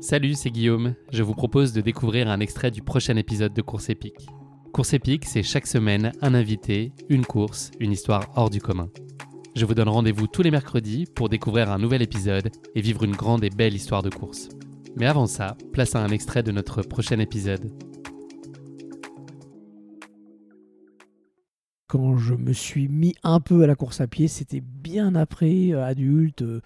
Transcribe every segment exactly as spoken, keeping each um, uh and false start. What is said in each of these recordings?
Salut, c'est Guillaume. Je vous propose de découvrir un extrait du prochain épisode de Course Épique. Course Épique, c'est chaque semaine un invité, une course, une histoire hors du commun. Je vous donne rendez-vous tous les mercredis pour découvrir un nouvel épisode et vivre une grande et belle histoire de course. Mais avant ça, place à un extrait de notre prochain épisode. Quand je me suis mis un peu à la course à pied, c'était bien après euh, adulte, euh,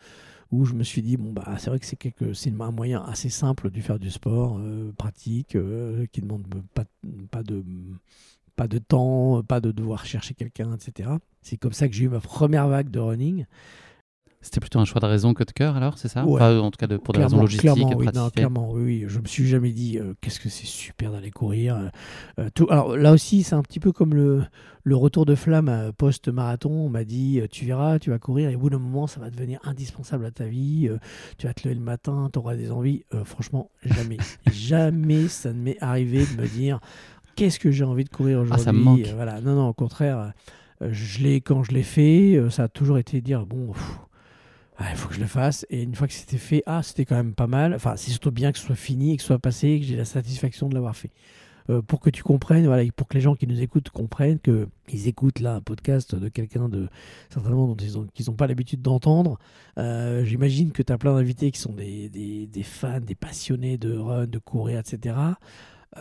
où je me suis dit bon bah c'est vrai que c'est quelque, c'est un moyen assez simple de faire du sport euh, pratique, euh, qui ne demande pas, pas de pas de temps, pas de devoir chercher quelqu'un, et cetera. C'est comme ça que j'ai eu ma première vague de running. C'était plutôt un choix de raison que de cœur, alors, c'est ça? Ouais. Enfin, en tout cas, de, pour clairement, des raisons logistiques. Clairement, oui, non, clairement, oui, oui. Je me suis jamais dit euh, qu'est-ce que c'est super d'aller courir. Euh, tout, alors là aussi, c'est un petit peu comme le, le retour de flamme euh, post-marathon. On m'a dit euh, tu verras, tu vas courir, et au bout d'un moment, ça va devenir indispensable à ta vie. Euh, tu vas te lever le matin, tu auras des envies. Euh, franchement, jamais. jamais ça ne m'est arrivé de me dire qu'est-ce que j'ai envie de courir aujourd'hui. Ah, ça me manque. Euh, voilà. Non, non, au contraire, euh, je l'ai, quand je l'ai fait, euh, ça a toujours été dire bon. Pff, Ah, il faut que je le fasse, et une fois que c'était fait, ah, c'était quand même pas mal, enfin c'est surtout bien que ce soit fini et que ce soit passé et que j'ai la satisfaction de l'avoir fait. Euh, pour que tu comprennes, voilà, pour que les gens qui nous écoutent comprennent qu'ils écoutent là un podcast de quelqu'un de certainement dont ils ont, qu'ils n'ont pas l'habitude d'entendre. Euh, j'imagine que tu as plein d'invités qui sont des, des, des fans, des passionnés de run, de courir, et cetera.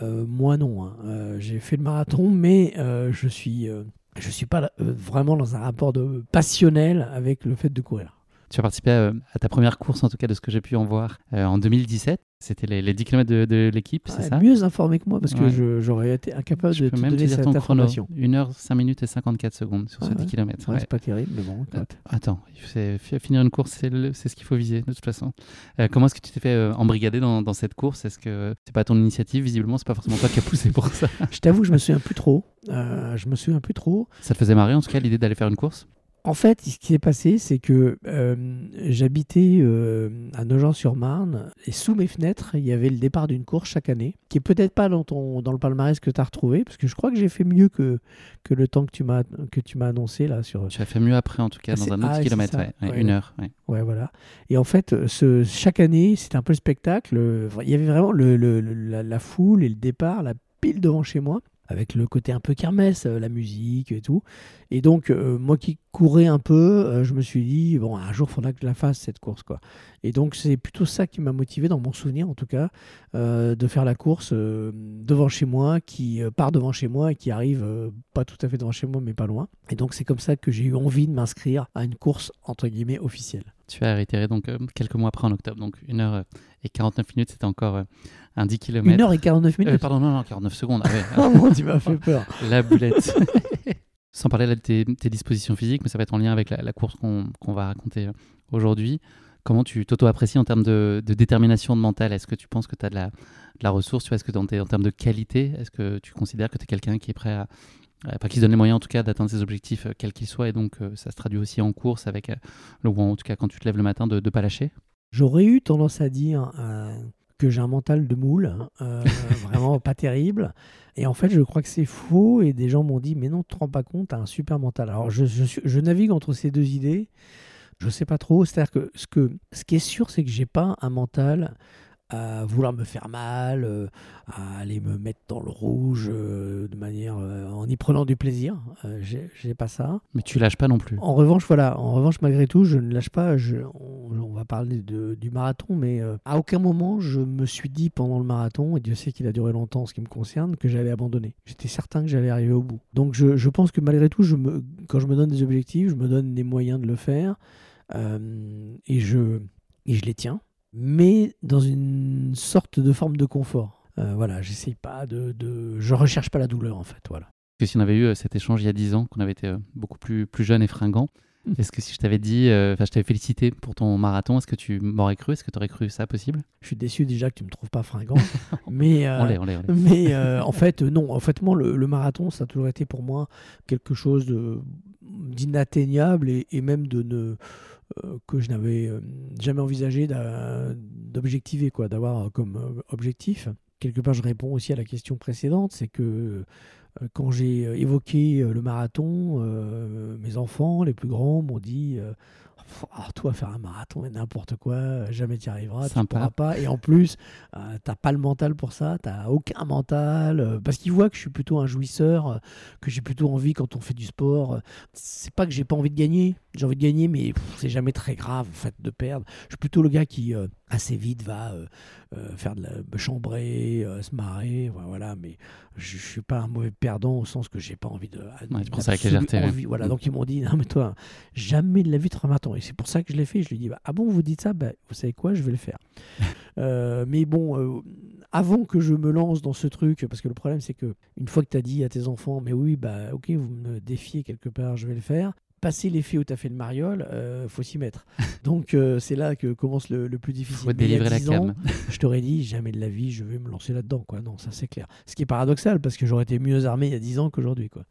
Euh, moi non, hein. euh, j'ai fait le marathon, mais euh, je suis, euh, je suis pas euh, vraiment dans un rapport de passionnel avec le fait de courir. Tu as participé à, à ta première course, en tout cas de ce que j'ai pu en voir, euh, en deux mille dix-sept. C'était les, les dix kilomètres de, de l'équipe, ah, c'est ça? Mieux informé que moi, parce que ouais. je, j'aurais été incapable je de te donner cette information. une heure, cinq minutes et cinquante-quatre secondes sur ah, ce ouais. dix kilomètres. Ouais, ouais. C'est pas terrible, mais bon. Euh, attends, c'est, finir une course, c'est, le, c'est ce qu'il faut viser, de toute façon. Euh, comment est-ce que tu t'es fait euh, embrigader dans, dans cette course? Est-ce que c'est pas ton initiative? Visiblement, c'est pas forcément toi qui as poussé pour ça. Je t'avoue, je me souviens plus trop. Euh, je me souviens plus trop. Ça te faisait marrer, en tout cas, l'idée d'aller faire une course? En fait, ce qui s'est passé, c'est que euh, j'habitais euh, à Nogent-sur-Marne, et sous mes fenêtres, il y avait le départ d'une course chaque année, qui est peut-être pas dans, ton, dans le palmarès que tu as retrouvé, parce que je crois que j'ai fait mieux que, que le temps que tu m'as, que tu m'as annoncé. Là, sur... Tu as fait mieux après, en tout cas, dans un autre ah, kilomètre, ouais, ouais, ouais. une heure. Ouais. Ouais, voilà. Et en fait, ce, chaque année, c'était un peu le spectacle. Il y avait vraiment le, le, la, la foule et le départ, la pile devant chez moi, avec le côté un peu kermesse, la musique et tout. Et donc, euh, moi qui courais un peu, euh, je me suis dit, bon, un jour, il faudra que je la fasse, cette course, quoi. Et donc, c'est plutôt ça qui m'a motivé, dans mon souvenir en tout cas, euh, de faire la course euh, devant chez moi, qui euh, part devant chez moi et qui arrive euh, pas tout à fait devant chez moi, mais pas loin. Et donc, c'est comme ça que j'ai eu envie de m'inscrire à une course, entre guillemets, officielle. Tu as réitéré donc euh, quelques mois après, en octobre, donc une heure et quarante-neuf minutes, c'était encore euh, un dix kilomètres. une heure et quarante-neuf minutes euh, Pardon, non, non, quarante-neuf secondes. Ah, ouais. Oh mon Dieu, tu m'as fait peur. La boulette. Sans parler là de tes, tes dispositions physiques, mais ça va être en lien avec la, la course qu'on, qu'on va raconter aujourd'hui. Comment tu t'auto-apprécies en termes de, de détermination de mental? Est-ce que tu penses que tu as de la, de la ressource? Tu vois, est-ce que dans tes, en termes de qualité, est-ce que tu considères que tu es quelqu'un qui est prêt à... Enfin, qui se donne les moyens en tout cas d'atteindre ses objectifs euh, quels qu'ils soient, et donc euh, ça se traduit aussi en course avec euh, le ou en tout cas quand tu te lèves le matin de ne pas lâcher? J'aurais eu tendance à dire euh, que j'ai un mental de moule, euh, vraiment pas terrible, et en fait je crois que c'est faux, et des gens m'ont dit mais non, tu te rends pas compte, t'as un super mental. Alors je, je, je navigue entre ces deux idées, je sais pas trop, c'est-à-dire que ce, que ce qui est sûr c'est que j'ai pas un mental à vouloir me faire mal, euh, à aller me mettre dans le rouge euh, de manière euh, en y prenant du plaisir. Euh, j'ai, j'ai pas ça. Mais tu lâches pas non plus. En revanche, voilà, en revanche malgré tout, je ne lâche pas. Je, on, on va parler de, du marathon, mais euh, à aucun moment je me suis dit pendant le marathon, et Dieu sait qu'il a duré longtemps en ce qui me concerne, que j'allais abandonner. J'étais certain que j'allais arriver au bout. Donc je, je pense que malgré tout, je me, quand je me donne des objectifs, je me donne les moyens de le faire euh, et je et je les tiens. Mais dans une sorte de forme de confort. Euh, voilà, j'essaye pas de, de... Je recherche pas la douleur, en fait, voilà. Parce que si on avait eu cet échange il y a dix ans, qu'on avait été beaucoup plus, plus jeune et fringant, mmh. est-ce que si je t'avais dit... Euh, enfin, je t'avais félicité pour ton marathon, est-ce que tu m'aurais cru ? Est-ce que tu aurais cru ça possible ? Je suis déçu déjà que tu me trouves pas fringant. mais euh, on l'est, on l'est, on l'est. mais euh, en fait, non. En fait, moi, le, le marathon, ça a toujours été pour moi quelque chose de, d'inatteignable et, et même de ne... que je n'avais jamais envisagé d'objectiver, quoi, d'avoir comme objectif. Quelque part, je réponds aussi à la question précédente, c'est que quand j'ai évoqué le marathon, mes enfants, les plus grands, m'ont dit oh, « Toi, faire un marathon, n'importe quoi, jamais t'y arriveras, tu ne pourras pas. Et en plus, t'as pas le mental pour ça, t'as aucun mental. » Parce qu'ils voient que je suis plutôt un jouisseur, que j'ai plutôt envie quand on fait du sport. C'est pas que j'ai pas envie de gagner. J'ai envie de gagner, mais pff, c'est jamais très grave en fait, de perdre. Je suis plutôt le gars qui, euh, assez vite, va euh, euh, faire de la, me chambrer, euh, se marrer. Voilà, mais je ne suis pas un mauvais perdant au sens que je n'ai pas envie de... Ouais, tu penses avec légèreté. Voilà, donc ils m'ont dit, non mais toi, jamais de la vie de faire un marathon. Et c'est pour ça que je l'ai fait. Je lui ai dit, bah, ah bon, vous dites ça, bah, vous savez quoi, je vais le faire. euh, mais bon, euh, avant que je me lance dans ce truc, parce que le problème, c'est que une fois que tu as dit à tes enfants, mais oui, bah, ok, vous me défiez quelque part, je vais le faire. Passer l'effet où tu as fait le mariole, il euh, faut s'y mettre. Donc, euh, c'est là que commence le, le plus difficile. Faut délivrer la cam. Je t'aurais dit, jamais de la vie, je vais me lancer là-dedans. Quoi. Non, ça, c'est clair. Ce qui est paradoxal, parce que j'aurais été mieux armé il y a dix ans qu'aujourd'hui. Quoi.